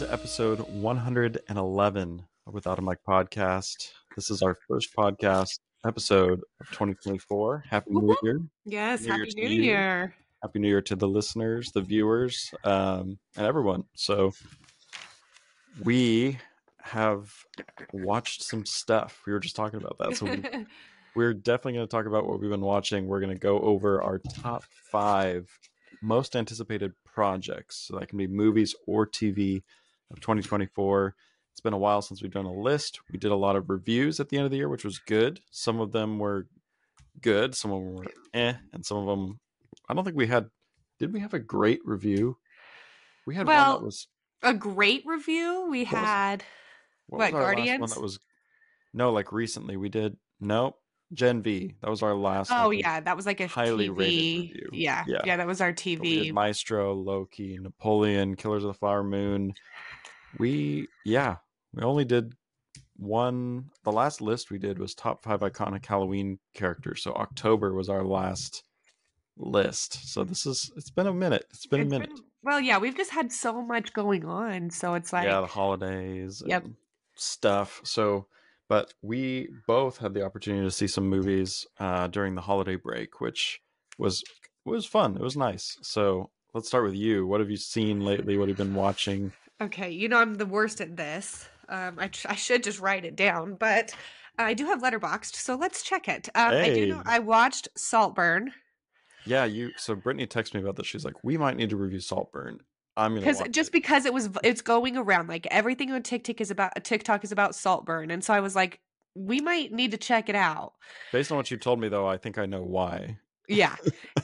into episode 111 of Without a Mic podcast. This is our first podcast episode of 2024. Happy New Year. Yes, Happy New Year. Happy New Year to the listeners, the viewers, and everyone. So we have watched some stuff. We were just talking about that. So we're definitely going to talk about what we've been watching. We're going to go over our top 5 most anticipated projects. So that can be movies or TV of 2024. It's been a while since we've done a list. We did a lot of reviews at the end of the year, which was good. Some of them were good. Some of them were and some of them, I don't think we had. Did we have a great review? We had one that was a great review. We had what Guardians? One that was no, like recently we did. No, Gen V. That was our last. Oh yeah, that was like a highly TV rated review. Yeah, that was our TV. We did Maestro, Loki, Napoleon, Killers of the Flower Moon. We only did one. The last list we did was top 5 iconic Halloween characters. So October was our last list. So it's been a minute. We've just had so much going on, so it's like the holidays and stuff. So but we both had the opportunity to see some movies during the holiday break, which was fun. It was nice. So let's start with you. What have you seen lately? What have you been watching? Okay, you know I'm the worst at this. I should just write it down, but I do have Letterboxd, so let's check it. I do know I watched Saltburn. Yeah, so Brittany texted me about this. She's like, we might need to review Saltburn. Because it's going around, like everything on TikTok is about Saltburn, and so I was like, we might need to check it out. Based on what you told me, though, I think I know why. Yeah,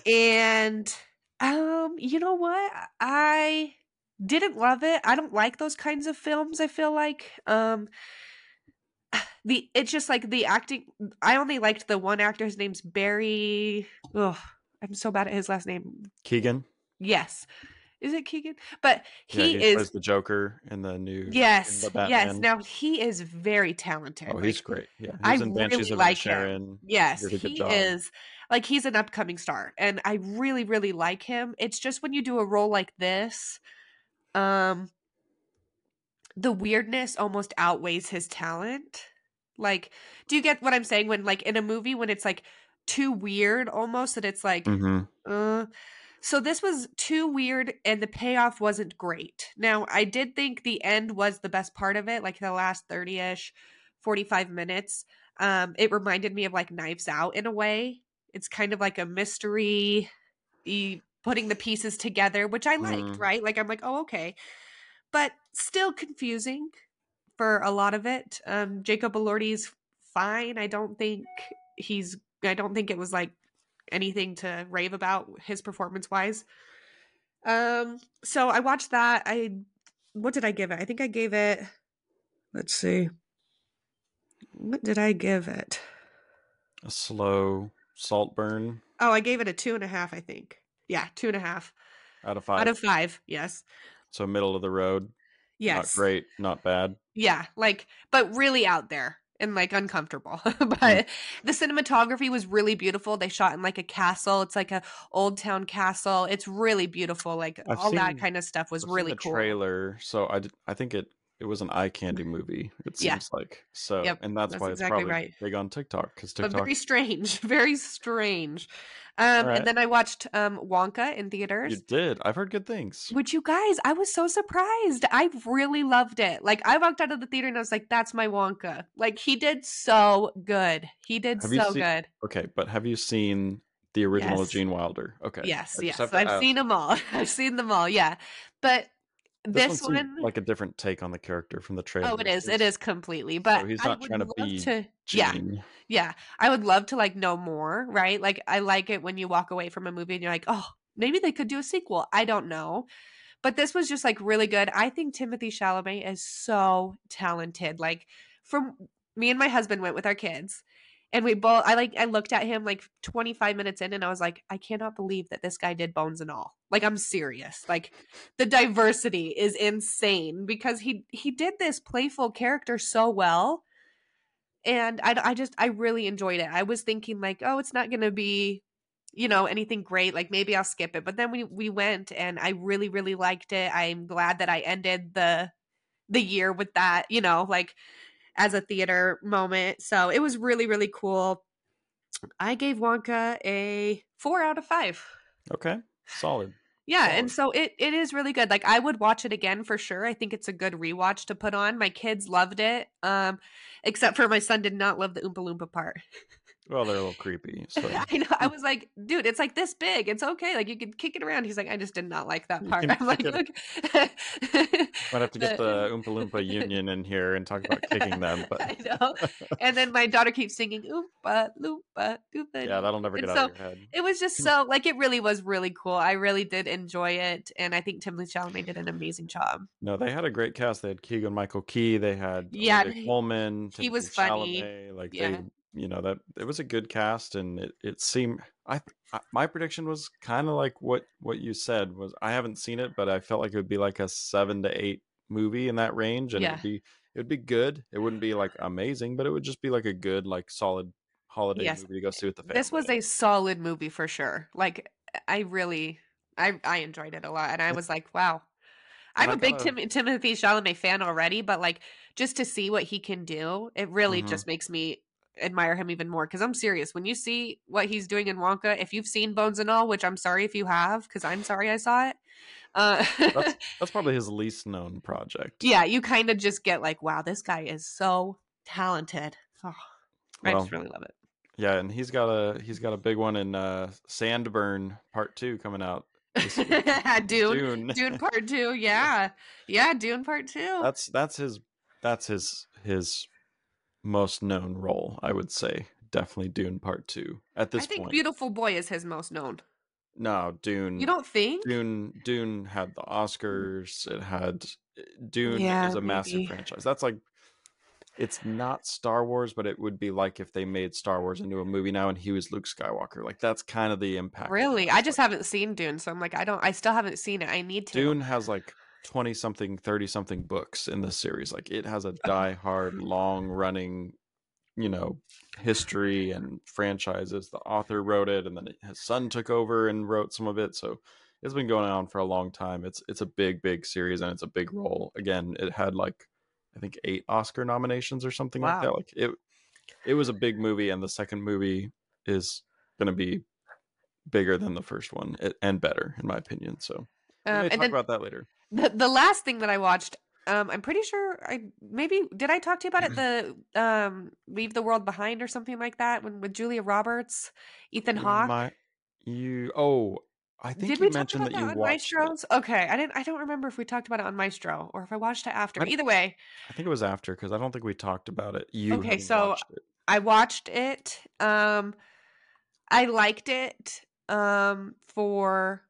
and you know what? I didn't love it. I don't like those kinds of films. I feel like it's just like the acting. I only liked the one actor. His name's Barry. Ugh, I'm so bad at his last name. Keegan. Yes. Is it Keegan? But he plays the Joker in the new. Yes, the Batman. Yes. Now he is very talented. Oh, he's great. Yeah, he's in Banshees of Inisherin. Yes, he is. Like he's an upcoming star, and I really, really like him. It's just when you do a role like this, the weirdness almost outweighs his talent. Like, do you get what I'm saying? When like in a movie, when it's like too weird, almost that it's like, So this was too weird, and the payoff wasn't great. Now, I did think the end was the best part of it, like the last 30-ish, 45 minutes. It reminded me of like Knives Out in a way. It's kind of like a mystery, putting the pieces together, which I liked, right? Like I'm like, oh, okay. But still confusing for a lot of it. Jacob Elordi's fine. I don't think it was like anything to rave about his performance wise. So I watched that. What did I give it? I think I gave it, let's see. What did I give it? A slow Saltburn. Oh, I gave it a 2.5, I think. Yeah, 2.5. Out of 5. Yes. So middle of the road. Yes. Not great. Not bad. Yeah. Like, but really out there. And like uncomfortable, but the cinematography was really beautiful. They shot in like a castle. It's like a old town castle. It's really beautiful. Like that kind of stuff was really cool. Trailer. So I think it was an eye candy movie. It seems like so, yep. And that's why exactly it's probably right. Big on TikTok because TikTok. But very strange, very strange. Right. And then I watched Wonka in theaters. You did. I've heard good things. Which you guys, I was so surprised. I really loved it. Like I walked out of the theater and I was like, "That's my Wonka." Like he did so good. He did so good. Okay, but have you seen the original of Gene Wilder? Okay. Yes. So I've seen them all. I've seen them all. Yeah, but. This one like a different take on the character from the trailer. Oh, it is. It is completely. But so he's not trying to be Gene. Yeah. I would love to like know more, right? Like I like it when you walk away from a movie and you're like, oh, maybe they could do a sequel. I don't know. But this was just like really good. I think Timothée Chalamet is so talented. Like from me and my husband went with our kids. And I looked at him like 25 minutes in and I was like, I cannot believe that this guy did Bones and All. Like, I'm serious. Like, the diversity is insane because he did this playful character so well. And I really enjoyed it. I was thinking like, oh, it's not going to be, you know, anything great. Like, maybe I'll skip it. But then we went and I really, really liked it. I'm glad that I ended the the year with that, you know, like as a theater moment. So it was really, really cool. I gave Wonka a 4 out of 5. Okay. Solid. Yeah. Solid. And so it is really good. Like, I would watch it again for sure. I think it's a good rewatch to put on. My kids loved it. Except for my son did not love the Oompa Loompa part. Well, they're a little creepy. So. I know. I was like, dude, it's like this big. It's okay. Like, you can kick it around. He's like, I just did not like that part. I'm like, look. Might have to get the Oompa Loompa union in here and talk about kicking them. But I know. And then my daughter keeps singing Oompa Loompa Loompa. Yeah, that'll never get out of your head. It was just so, like, it really was really cool. I really did enjoy it, and I think Timothée Chalamet did an amazing job. No, they had a great cast. They had Keegan-Michael Key. They had Coleman. He was funny. Chalamet. Like, yeah. You know, that it was a good cast, and it seemed my prediction was kind of like what you said was, I haven't seen it, but I felt like it would be like a 7 to 8 movie in that range, and it would be good. It wouldn't be like amazing, but it would just be like a good, like, solid holiday movie to go see with the family. This was a solid movie for sure. Like, I really I enjoyed it a lot, and I was like, wow. I'm a big Timothée Chalamet fan already, but like, just to see what he can do, it really just makes me admire him even more, because I'm serious. When you see what he's doing in Wonka, if you've seen Bones and All, which I'm sorry if you have, because I'm sorry I saw it. That's probably his least known project. Yeah, you kind of just get like, wow, this guy is so talented. Oh, well, I just really love it. Yeah, and he's got a big one in Saltburn Part 2 coming out. Dune Part 2. Yeah, yeah, Dune Part 2. That's his most known role, I would say. Definitely Dune Part 2 at this point. I think Beautiful Boy is his most known. No, Dune. You don't think? Dune had the Oscars. It had Dune is a massive franchise. That's like, it's not Star Wars, but it would be like if they made Star Wars into a movie now and he was Luke Skywalker. Like, that's kind of the impact. Really? I just haven't seen Dune, so I'm like, I still haven't seen it. I need to. Dune has like 20-something, 30-something books in this series. Like, it has a die-hard, long-running, you know, history and franchises. The author wrote it, and then his son took over and wrote some of it. So it's been going on for a long time. It's a big, big series, and it's a big role. Again, it had like, I think 8 Oscar nominations or something like that. Like, it was a big movie, and the second movie is going to be bigger than the first one and better, in my opinion. So we may talk about that later. The last thing that I watched, I'm pretty sure did I talk to you about it? The Leave the World Behind or something like that, with Julia Roberts, Ethan Hawke. I think you mentioned that you watched Maestro's? It. Okay, I don't remember if we talked about it on Maestro or if I watched it after. Either way, I think it was after, because I don't think we talked about it. Watched it. I watched it. I liked it for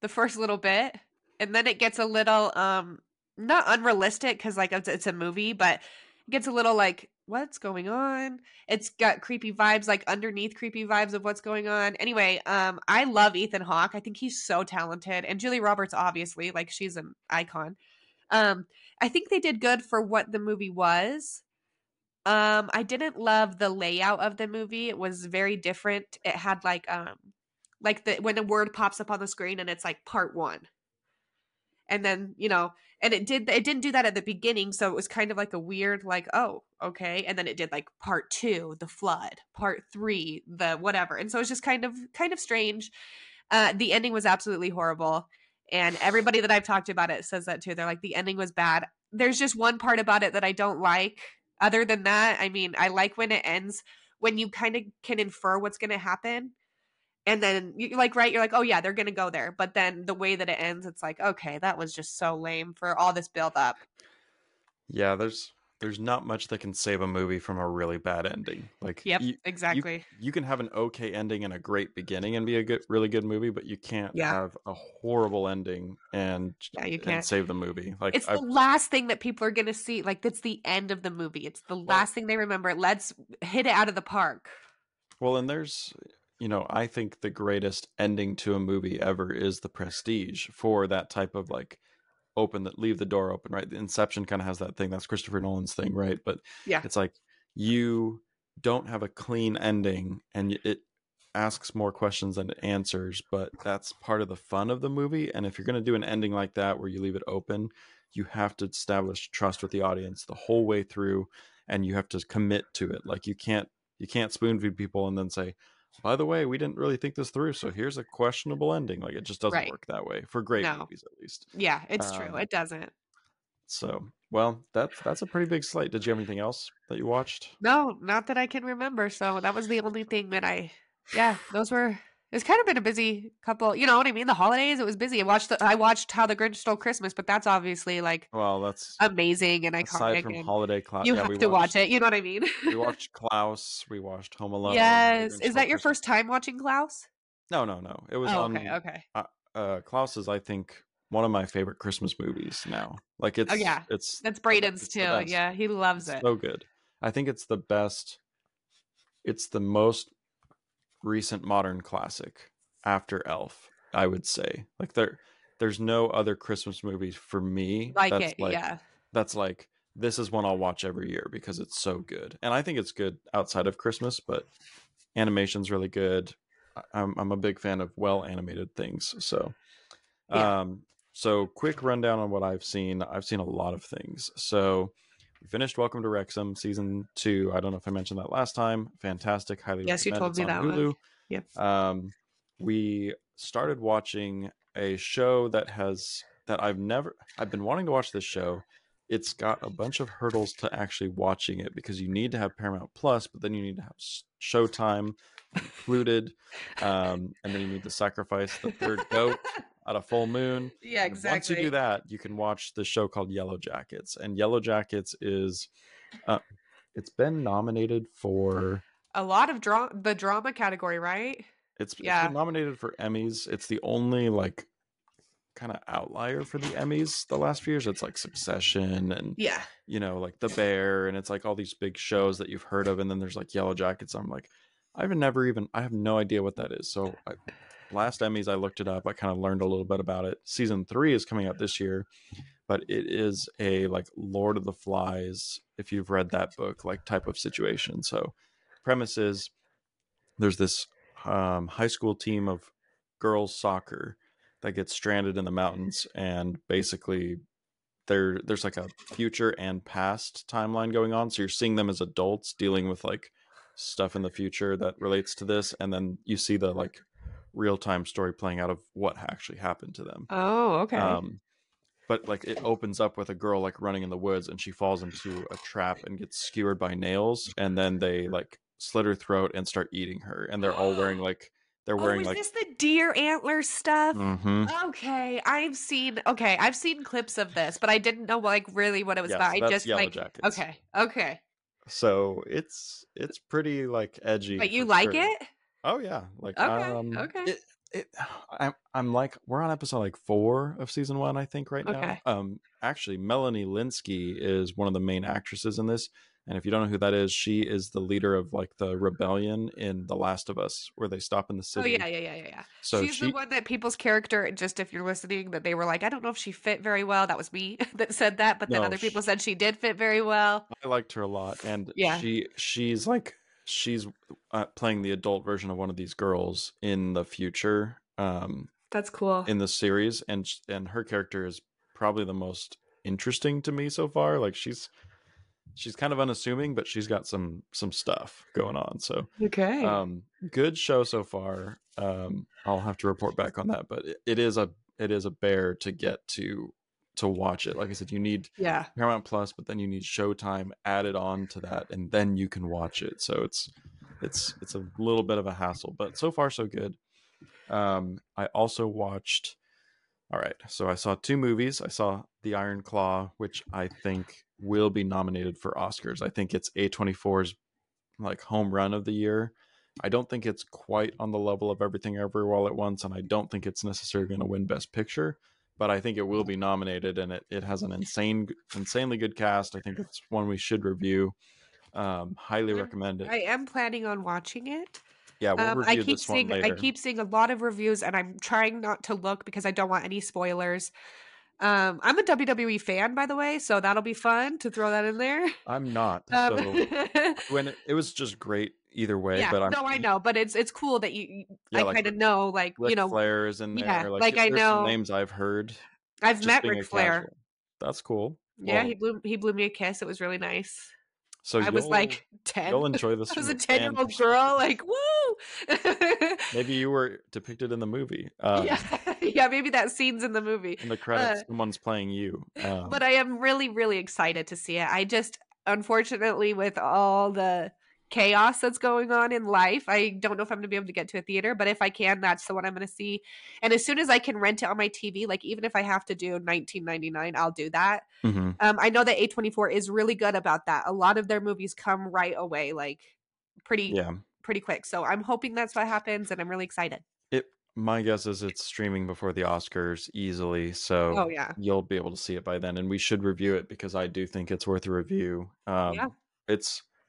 the first little bit. And then it gets a little, not unrealistic, because like it's a movie, but it gets a little like, what's going on? It's got creepy vibes, like underneath creepy vibes of what's going on. Anyway, I love Ethan Hawke. I think he's so talented. And Julie Roberts, obviously, like, she's an icon. I think they did good for what the movie was. I didn't love the layout of the movie. It was very different. It had like when a word pops up on the screen and it's like part one. And then, you know, and it didn't do that at the beginning. So it was kind of like a weird, like, oh, okay. And then it did like part 2, the flood, part 3, the whatever. And so it's just kind of strange. The ending was absolutely horrible. And everybody that I've talked to about it says that too. They're like, the ending was bad. There's just one part about it that I don't like. Other than that, I mean, I like when it ends, when you kind of can infer what's going to happen. And then you're like, oh yeah, they're going to go there. But then the way that it ends, it's like, okay, that was just so lame for all this build up. Yeah, there's not much that can save a movie from a really bad ending. Like, yep, exactly. You can have an okay ending and a great beginning and be a really good movie, but you can't have a horrible ending and save the movie. Like, it's the last thing that people are going to see. Like, that's the end of the movie. It's the last thing they remember. Let's hit it out of the park. Well, and there's... You know, I think the greatest ending to a movie ever is The Prestige, for that type of like leave the door open, right? The Inception kind of has that thing. That's Christopher Nolan's thing, right? But it's like, you don't have a clean ending, and it asks more questions than it answers, but that's part of the fun of the movie. And if you're going to do an ending like that where you leave it open, you have to establish trust with the audience the whole way through, and you have to commit to it. Like, you can't spoon feed people and then say, by the way, we didn't really think this through, so here's a questionable ending. Like, it just doesn't right. work that way for great movies, at least. Yeah, it's true. It doesn't. So, well, that's a pretty big slate. Did you have anything else that you watched? No, not that I can remember. So that was the only thing that it's kind of been a busy couple, you know what I mean? The holidays, it was busy. I watched How the Grinch Stole Christmas, but that's obviously that's amazing and iconic. Aside from holiday class, we watched it. You know what I mean? We watched Klaus. We watched Home Alone. Yes. Is that your first time watching Klaus? No. It was okay. Klaus is, I think, one of my favorite Christmas movies now. Like it's, it's that's Braden's it's too. Yeah, he loves it. So good. I think it's the best. It's the most recent modern classic after Elf, I would say. Like there's no other Christmas movies for me this is one I'll watch every year because it's so good. And I think it's good outside of Christmas, but animation's really good. I'm a big fan of well animated things. So so quick rundown on what I've seen. I've seen a lot of things. So we finished Welcome to Wrexham season 2. I don't know if I mentioned that last time. Fantastic. Highly recommend. Yes, you told me that Hulu. One. Yep. We started watching a show I've been wanting to watch this show. It's got a bunch of hurdles to actually watching it because you need to have Paramount Plus, but then you need to have Showtime included. And then you need to sacrifice the third goat. At a full moon. Yeah, exactly. Once you do that, you can watch the show called Yellow Jackets. And Yellow Jackets is, it's been nominated for a lot of the drama category, right? It's been nominated for Emmys. It's the only kind of outlier for the Emmys the last few years. It's like Succession and The Bear, and it's all these big shows that you've heard of, and then there's Yellow Jackets. I'm like, I have no idea what that is. So last Emmys, I looked it up. I kind of learned a little bit about it. Season 3 is coming out this year, but it is a Lord of the Flies, if you've read that book, type of situation. So premise is there's this high school team of girls soccer that gets stranded in the mountains, and basically there's a future and past timeline going on. So you're seeing them as adults dealing with stuff in the future that relates to this, and then you see the real-time story playing out of what actually happened to them. Oh, okay. But it opens up with a girl running in the woods, and she falls into a trap and gets skewered by nails, and then they slit her throat and start eating her, and they're all wearing is this the deer antler stuff? Mm-hmm. Okay, I've seen clips of this, but I didn't know really what it was about. So that's Yellow Jackets. Okay. So it's pretty edgy. But you like sure. it? Oh yeah, okay. I'm we're on episode 4 of season 1, I think, right now. Okay. Actually, Melanie Linsky is one of the main actresses in this, and if you don't know who that is, she is the leader of the rebellion in The Last of Us, where they stop in the city. Oh yeah. So she's the one that people's character, just if you're listening, that they were I don't know if she fit very well. That was me that said that, but then other people said she did fit very well. I liked her a lot, and she's she's playing the adult version of one of these girls in the future. That's cool. In the series, and her character is probably the most interesting to me so far. She's kind of unassuming, but she's got some stuff going on. So okay, good show so far. I'll have to report back on that, but it is a bear to get to watch it. Like I said, you need Paramount Plus, but then you need Showtime added on to that, and then you can watch it. So it's a little bit of a hassle, but so far so good. I also watched, all right, so I saw 2 movies. I saw The Iron Claw, which I think will be nominated for Oscars. I think it's A24's home run of the year. I don't think it's quite on the level of Everything Everywhere All at Once, and I don't think it's necessarily going to win Best Picture, but I think it will be nominated, and it has an insanely good cast. I think it's one we should review. Highly recommend it. I am planning on watching it. Yeah, we'll review this one later. I keep seeing a lot of reviews, and I'm trying not to look because I don't want any spoilers. I'm a WWE fan, by the way, so that'll be fun to throw that in there. I'm not. So when it was just great either way, yeah, but I know, but it's cool that I kind of know, Ric Flair is in there. There's names I've heard. I've met Ric Flair. That's cool. Yeah, well, he blew me a kiss. It was really nice. So I was like 10. You'll enjoy this. I was a 10-year-old girl, like, woo! Maybe you were depicted in the movie. Yeah, maybe that scene's in the movie. In the credits, someone's playing you. But I am really, really excited to see it. I just, unfortunately, with all the chaos that's going on in life, I don't know if I'm gonna be able to get to a theater, but if I can, that's the one I'm gonna see. And as soon as I can rent it on my TV, like even if I have to do $19.99, I'll do that. Mm-hmm. I know that A24 is really good about that. A lot of their movies come right away, like pretty quick. So I'm hoping that's what happens, and I'm really excited. My guess is it's streaming before the Oscars easily, so you'll be able to see it by then, and we should review it because I do think it's worth a review.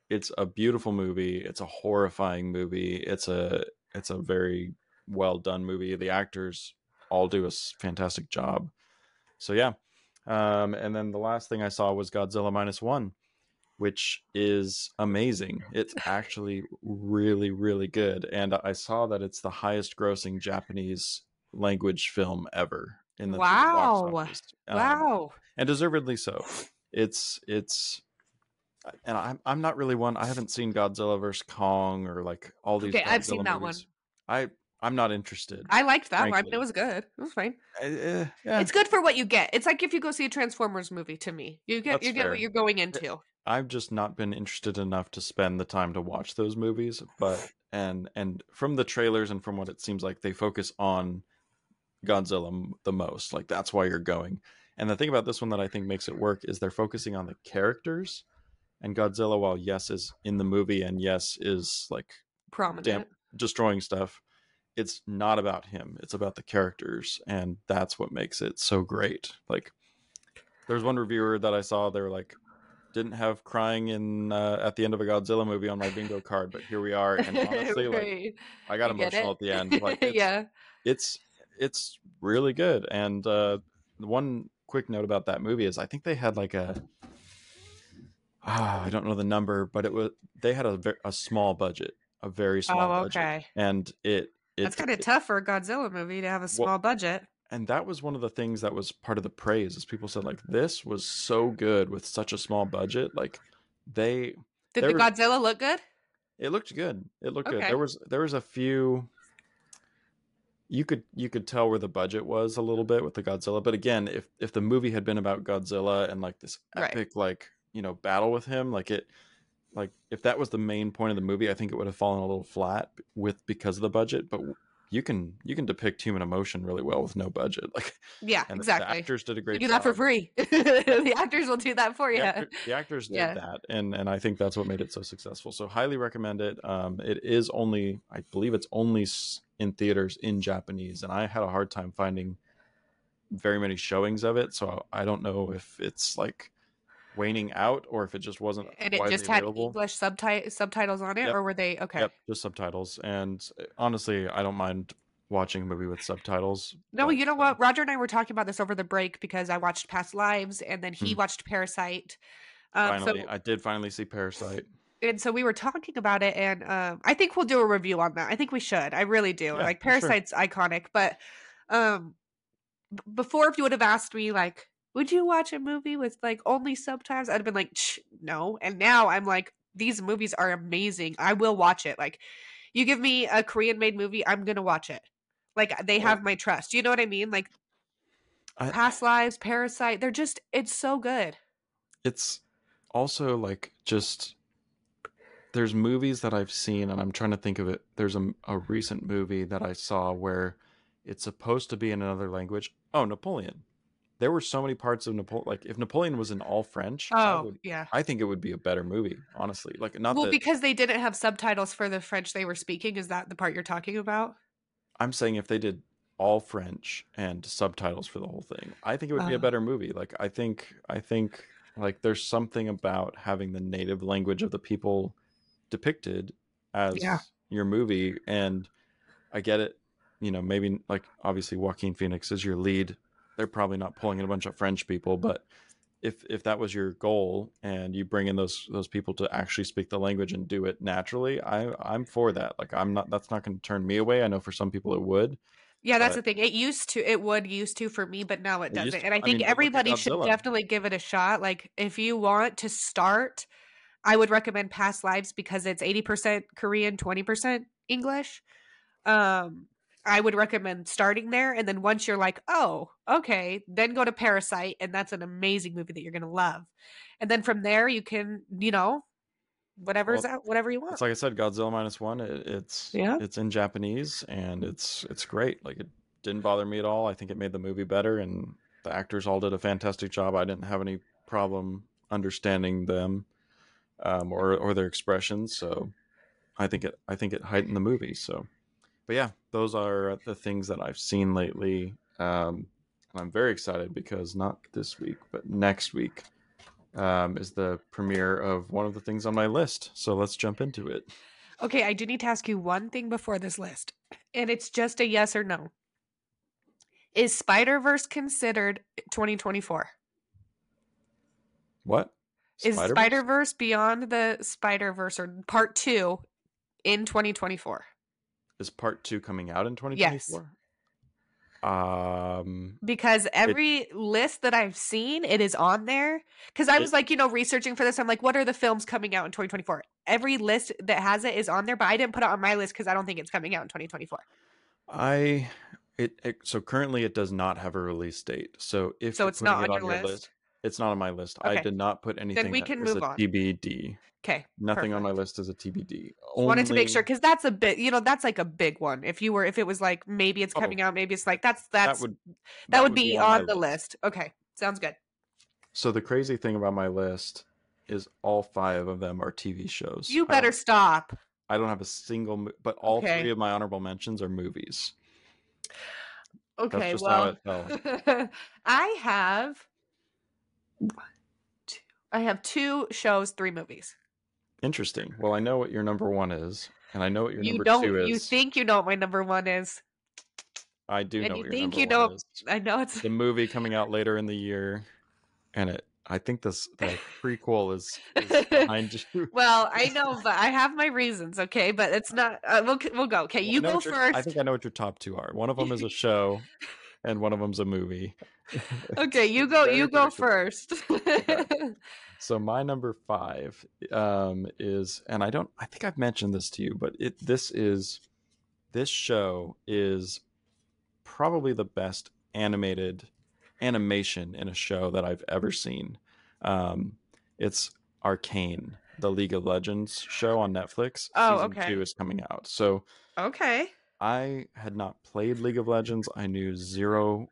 It's a beautiful movie. It's a horrifying movie. It's a very well done movie. The actors all do a fantastic job. So yeah. And then the last thing I saw was Godzilla Minus One, which is amazing. It's actually really, really good. And I saw that it's the highest grossing Japanese language film ever in the box office. Wow. And deservedly so. And I'm not really one. I haven't seen Godzilla vs. Kong or like all these. Okay, Godzilla I've seen that movies. One. I'm not interested. I liked that one. It was good. It was fine. Yeah. It's good for what you get. It's like if you go see a Transformers movie. To me, you get what you're going into. I've just not been interested enough to spend the time to watch those movies. But and from the trailers and from what it seems like, they focus on Godzilla the most. Like that's why you're going. And the thing about this one that I think makes it work is they're focusing on the characters. And Godzilla, while yes is in the movie and yes is like prominent, destroying stuff, it's not about him. It's about the characters, and that's what makes it so great. Like, there's one reviewer that I saw. They were like, "Didn't have crying in at the end of a Godzilla movie on my bingo card, but here we are." And honestly, right. Like, I got emotional at the end. Like, it's really good. And one quick note about that movie is I think they had like a. I don't know the number, but they had a small budget, a very small budget. And it's kind of tough for a Godzilla movie to have a small budget. And that was one of the things that was part of the praise, is people said like, this was so good with such a small budget. Like did the Godzilla look good? It looked good. It looked good. There was a few. You could tell where the budget was a little bit with the Godzilla. But again, if the movie had been about Godzilla and like this epic, like, you know, battle with him, like if that was the main point of the movie, I think it would have fallen a little flat because of the budget. But you can depict human emotion really well with no budget. Like, yeah, and exactly. The actors did a great job. You do that for free. The actors will do that for you. The actors did that, and I think that's what made it so successful. So highly recommend it. It is only, I believe, it's only in theaters in Japanese, and I had a hard time finding very many showings of it. So I don't know if it's like waning out or if it just wasn't and it just had available. English subtitles on it. Or were they just subtitles? And honestly, I don't mind watching a movie with subtitles. You know what, Roger and I were talking about this over the break because I watched Past Lives and then he watched Parasite. I did finally see Parasite, and so we were talking about it, and I think we'll do a review on that. I think we should. I really do. Like Parasite's iconic, but before, if you would have asked me like, would you watch a movie with like only subtitles? I'd have been like, no. And now I'm like, these movies are amazing. I will watch it. Like, you give me a Korean made movie, I'm going to watch it. Like, they have my trust. You know what I mean? Like, Past Lives, Parasite, they're just, it's so good. It's also like, just, there's movies that I've seen and I'm trying to think of it. There's a recent movie that I saw where it's supposed to be in another language. Oh, Napoleon. There were so many parts of Napoleon. Like, if Napoleon was in all French, I think it would be a better movie, honestly. Like, because they didn't have subtitles for the French they were speaking. Is that the part you're talking about? I'm saying if they did all French and subtitles for the whole thing, I think it would be a better movie. Like, I think like there's something about having the native language of the people depicted as your movie. And I get it. You know, maybe like obviously Joaquin Phoenix is your lead. They're probably not pulling in a bunch of French people, but if that was your goal and you bring in those people to actually speak the language and do it naturally, I'm for that. Like, that's not going to turn me away. I know for some people it would. Yeah, that's the thing. It used to for me, but now it doesn't. And I think everybody should definitely give it a shot. Like, if you want to start, I would recommend Past Lives because it's 80% Korean, 20% English. I would recommend starting there. And then once you're like, oh, okay, then go to Parasite. And that's an amazing movie that you're going to love. And then from there, you can, you know, whatever you want. It's like I said, Godzilla Minus One. It's in Japanese and it's great. Like, it didn't bother me at all. I think it made the movie better, and the actors all did a fantastic job. I didn't have any problem understanding them or their expressions. So I think it heightened the movie. So, but yeah, those are the things that I've seen lately. And I'm very excited because not this week, but next week is the premiere of one of the things on my list. So let's jump into it. Okay, I do need to ask you one thing before this list, and it's just a yes or no. Is Spider-Verse considered 2024? What? Is Spider-Verse Beyond the Spider-Verse or Part 2 in 2024? Is Part 2 coming out in 2024? Yes. Because every list that I've seen, it is on there. Because I was researching for this. I'm like, what are the films coming out in 2024? Every list that has it is on there, but I didn't put it on my list because I don't think it's coming out in 2024. So currently it does not have a release date. So it's not on your list. It's not on my list. Okay. I did not put anything. Then we can move on. TBD. Okay. Nothing on my list is a TBD. Wanted to make sure, because that's a bit, that's like a big one. If it was like, maybe it's coming out, maybe it's like, that would be on the list. Okay. Sounds good. So the crazy thing about my list is all 5 of them are TV shows. You better stop. I don't have a single, but all 3 of my honorable mentions are movies. Okay. Well, I have 2 shows, 3 movies. Interesting. Well, I know what your number one is, and I know what your number two is. You think you know what my number one is. I do know what your number one is. I know it's the movie coming out later in the year, and I think the prequel is behind you. Well, I know, but I have my reasons, okay? But it's not... we'll go. Okay, you go first. I think I know what your top 2 are. One of them is a show... and one of them's a movie. Okay, you go first. Okay. So my number 5 is, and I think I've mentioned this to you, but this show is probably the best animation in a show that I've ever seen. It's Arcane, the League of Legends show on Netflix. Season 2 is coming out. So okay. I had not played League of Legends. I knew zilch,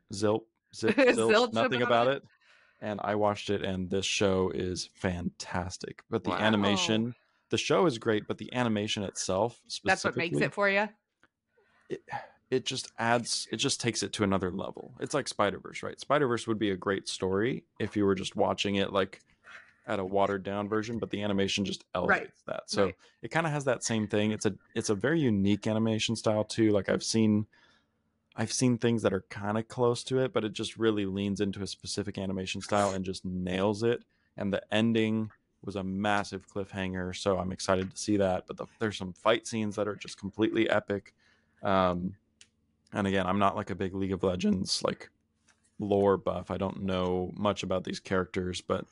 nothing about it. And I watched it, and this show is fantastic. But the animation, the show is great, but the animation itself specifically. That's what makes it for you? It just takes it to another level. It's like Spider-Verse, right? Spider-Verse would be a great story if you were just watching it like at a watered down version, but the animation just elevates that. So it kind of has that same thing. It's a very unique animation style too. Like I've seen things that are kind of close to it, but it just really leans into a specific animation style and just nails it. And the ending was a massive cliffhanger. So I'm excited to see that, but there's some fight scenes that are just completely epic. And again, I'm not like a big League of Legends, like lore buff. I don't know much about these characters, but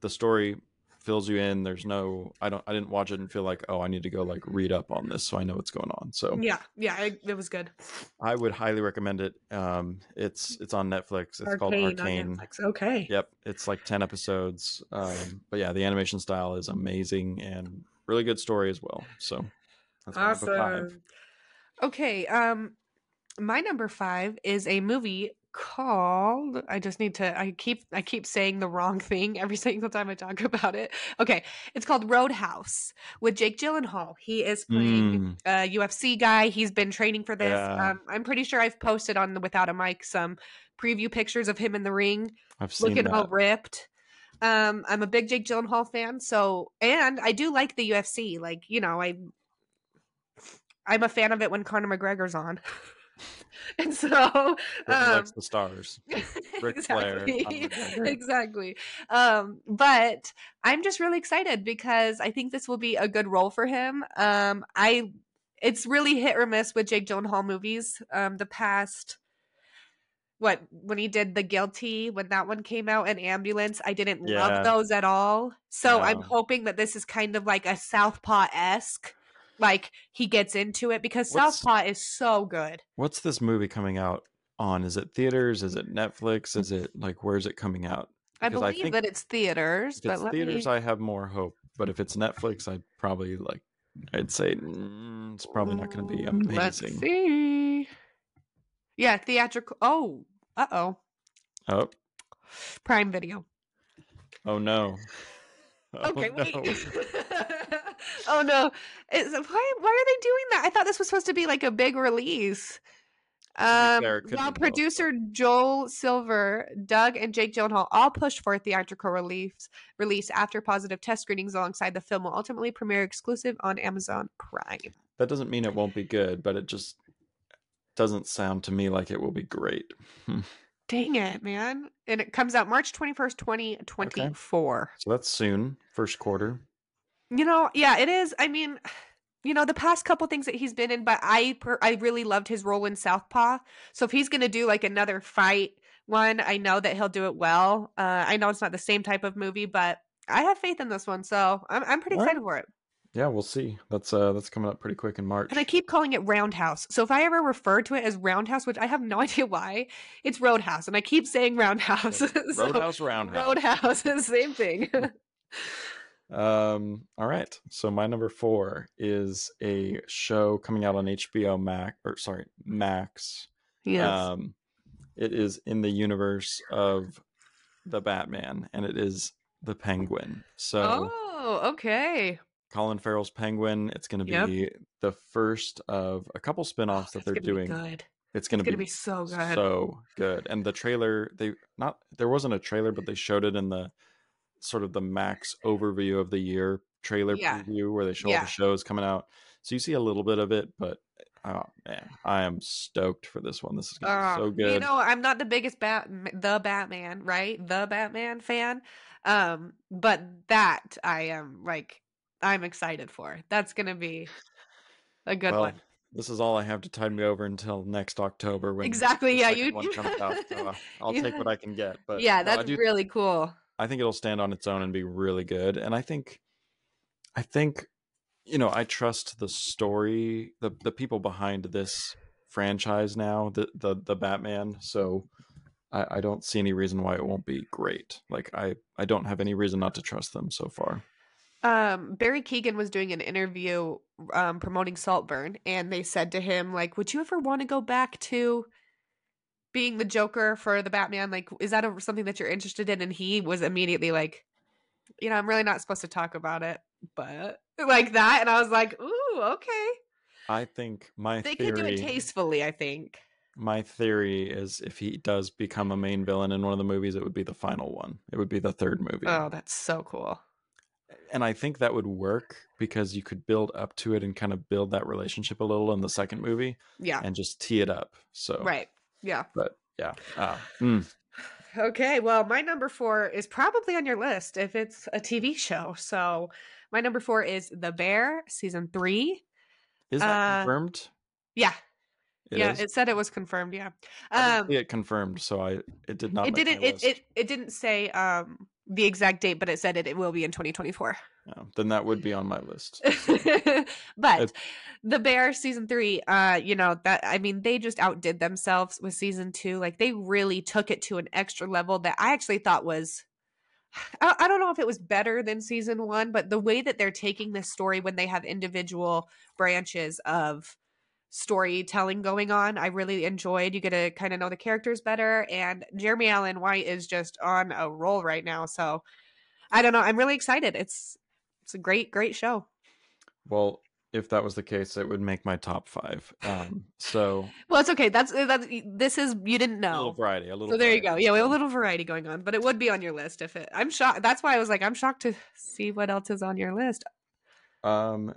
the story fills you in. There's no, I didn't watch it and feel like, oh, I need to go like read up on this so I know what's going on. So it was good. I would highly recommend it. It's on Netflix. It's called Arcane. On Netflix. Okay. Yep. It's like 10 episodes. But yeah, the animation style is amazing and really good story as well. So that's awesome. My number 5. Okay. My number 5 is a movie called, I keep saying the wrong thing every single time I talk about it. Okay, it's called Roadhouse with Jake Gyllenhaal. He is playing a UFC guy. He's been training for this. I'm pretty sure I've posted on the Without a Mic some preview pictures of him in the ring. I've seen looking that. All ripped. I'm a big Jake Gyllenhaal fan, so, and I do like the UFC. Like, you know, I'm a fan of it when Conor McGregor's on. And so likes the stars. Ric Flair. Exactly. But I'm just really excited because I think this will be a good role for him. I it's really hit or miss with Jake Gyllenhaal movies. The past, when he did The Guilty, when that one came out, and Ambulance, I didn't love those at all. So I'm hoping that this is kind of like a Southpaw-esque, like he gets into it, because Southpaw is so good. What's this movie coming out on? Is it theaters? Is it Netflix? Is it like, where's it coming out? Because I believe that it's theaters. I have more hope. But if it's Netflix, I'd say it's probably not going to be amazing. Let's see. Yeah, theatrical. Oh, Oh, Prime Video. Oh no. Okay, wait. Oh no! Why are they doing that? I thought this was supposed to be like a big release. While producer Joel Silver, Doug, and Jake Gyllenhaal all pushed for a theatrical release after positive test screenings alongside the film will ultimately premiere exclusive on Amazon Prime. That doesn't mean it won't be good, but it just doesn't sound to me like it will be great. Dang it, man. And it comes out March 21st, 2024. Okay. So that's soon, first quarter. Yeah, it is. I mean, the past couple things that he's been in, but I really loved his role in Southpaw. So if he's going to do like another fight one, I know that he'll do it well. I know it's not the same type of movie, but I have faith in this one. So I'm pretty excited for it. Yeah, we'll see. That's coming up pretty quick in March. And I keep calling it Roundhouse. So if I ever refer to it as Roundhouse, which I have no idea why, it's Roadhouse. And I keep saying Roundhouse. Roadhouse, Roundhouse. Roadhouse, same thing. All right. So my number 4 is a show coming out on HBO Max. Yes. It is in the universe of The Batman, and it is The Penguin. So okay. Colin Farrell's Penguin. It's going to be the first of a couple spinoffs that they're doing. Good. It's going to be so good. So good. And the trailer, there wasn't a trailer, but they showed it in the sort of the Max overview of the year trailer preview where they show all the shows coming out. So you see a little bit of it, but oh man, I am stoked for this one. This is going to be so good. I'm not the biggest The Batman fan. But that I am I'm excited for. That's going to be a good one. This is all I have to tide me over until next October. When one comes out. So I'll take what I can get. But that's really cool. I think it'll stand on its own and be really good. And I think, I trust the story, the people behind this franchise now, the Batman. So I don't see any reason why it won't be great. Like I don't have any reason not to trust them so far. Barry Keegan was doing an interview promoting Saltburn, and they said to him, would you ever want to go back to being the Joker for the Batman? Is that something that you're interested in? And he was immediately I'm really not supposed to talk about it, but that. And I was like, ooh, okay. I think they could do it tastefully, I think. My theory is if he does become a main villain in one of the movies, it would be the final one. It would be the third movie. Oh, that's so cool. And I think that would work because you could build up to it and kind of build that relationship a little in the second movie. Yeah. And just tee it up. So. Right. Yeah. But yeah. Okay. Well, my number 4 is probably on your list if it's a TV show. So my number 4 is The Bear season 3. Is that confirmed? Yeah. It said it was confirmed. Yeah. It confirmed. So it did not. It didn't say, the exact date, but it said it will be in 2024. Oh, then that would be on my list. But The Bear season 3, they just outdid themselves with season 2. They really took it to an extra level that I actually thought was, I don't know if it was better than season 1, but the way that they're taking this story when they have individual branches of storytelling going on, I really enjoyed. You get to kind of know the characters better, and Jeremy Allen White is just on a roll right now, so I don't know, I'm really excited. It's a great show. Well, if that was the case, it would make my top 5. Well, it's okay. That's this is, you didn't know, a little variety, a little, so there you go. Yeah, we have a little variety going on, but it would be on your list if it, I'm shocked. That's why I was I'm shocked to see what else is on your list. Is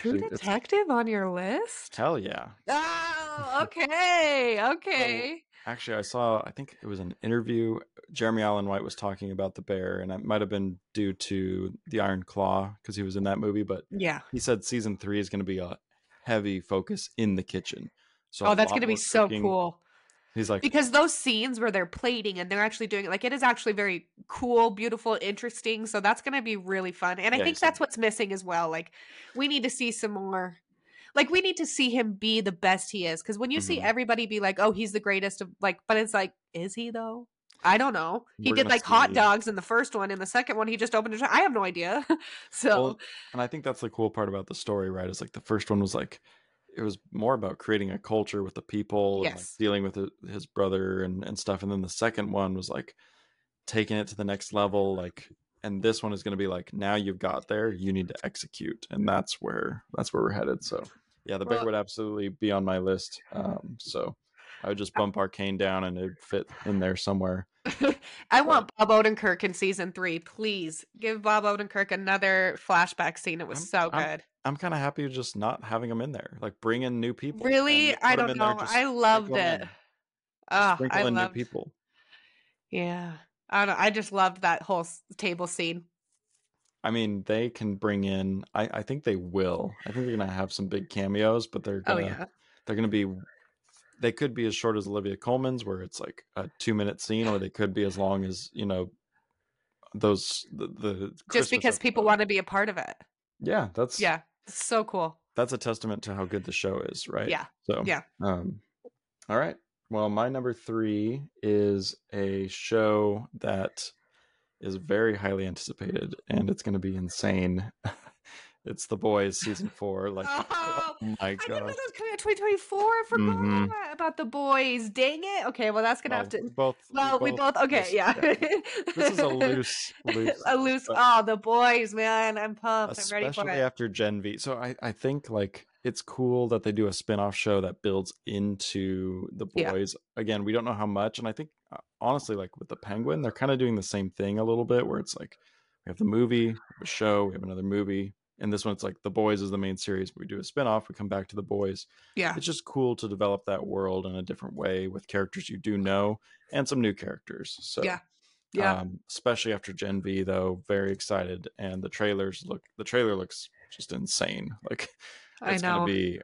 True Detective on your list? Hell yeah. Oh, okay. Actually, I saw, I think it was an interview. Jeremy Allen White was talking about The Bear, and it might have been due to The Iron Claw because he was in that movie. But yeah, he said season 3 is going to be a heavy focus in the kitchen. So that's going to be so cool. He's like, because those scenes where they're plating and they're actually doing it, like, it is actually very cool, beautiful, interesting. So that's going to be really fun. And I think that's what's missing as well. Like, we need to see some more. Like, we need to see him be the best he is. Because when you see everybody be like, oh, he's the greatest of, like, but it's like, is he though? I don't know. He did like hot dogs in the first one. In the second one, he just opened I have no idea. And I think that's the cool part about the story, right? Is like the first one was like, it was more about creating a culture with the people, and like dealing with his brother and stuff. And then the second one was like taking it to the next level. Like, and this one is going to be like, now you've got there, you need to execute. And that's where we're headed. So yeah, The Bear would absolutely be on my list. So I would just bump Arcane down and it'd fit in there somewhere. I want Bob Odenkirk in season 3. Please give Bob Odenkirk another flashback scene. It was so good. I'm kind of happy just not having him in there. Like, bring in new people. Really? I don't know. I loved it. Sprinkle in new people. Yeah. I don't know. I just loved that whole table scene. I mean, they can bring in, I think they will. I think they're going to have some big cameos, but they're going to be, they could be as short as Olivia Colman's, where it's like a 2-minute scene, or they could be as long as, you know, those, the just because episode. People want to be a part of it. Yeah. That's so cool. That's a testament to how good the show is, right? Yeah. So, yeah. All right. Well, my number 3 is a show that is very highly anticipated, and it's going to be insane. It's The Boys season 4. Like, oh my god! I didn't know that was coming out 2024. I forgot about The Boys. Dang it! Okay, well that's gonna have to. We both. Okay, this is a loose. Oh, The Boys, man! I'm pumped. I'm ready for it. Especially after Gen V. So I think like it's cool that they do a spin-off show that builds into The Boys. Yeah. Again, we don't know how much, and I think honestly, like with The Penguin, they're kind of doing the same thing a little bit, where it's like we have the movie, we have a show, we have another movie. And this one, it's like The Boys is the main series. We do a spinoff. We come back to The Boys. Yeah. It's just cool to develop that world in a different way with characters you do know and some new characters. So especially after Gen V, though, very excited. And the trailer looks just insane. Like, it's going to be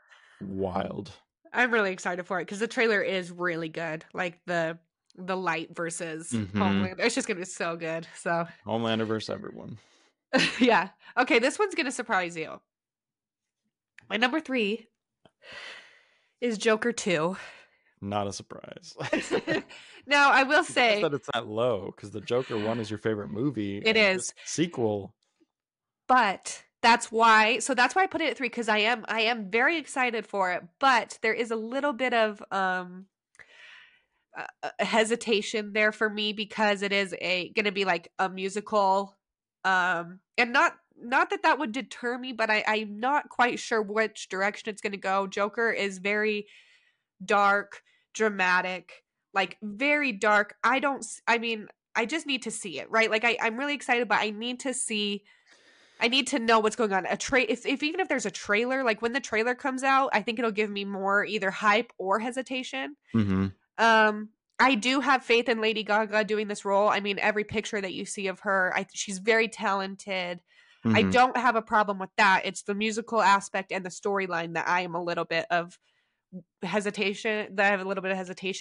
wild. I'm really excited for it because the trailer is really good. Like the light versus Homelander. It's just going to be so good. So Homelander versus everyone. Yeah. Okay, this one's going to surprise you. My number 3 is Joker 2. Not a surprise. Now, I will say that it's that low because the Joker 1 is your favorite movie. It is. Sequel. But that's why I put it at 3 because I am very excited for it, but there is a little bit of hesitation there for me because it is going to be like a musical. And not that would deter me, but I'm not quite sure which direction it's going to go. Joker is very dark, dramatic, like very dark. I just need to see it, right? Like I'm really excited, but I need to know what's going on. Even if there's a trailer, like when the trailer comes out, I think it'll give me more either hype or hesitation. I do have faith in Lady Gaga doing this role. I mean, every picture that you see of her, she's very talented. I don't have a problem with that. It's the musical aspect and the storyline that I am a little bit of hesitation,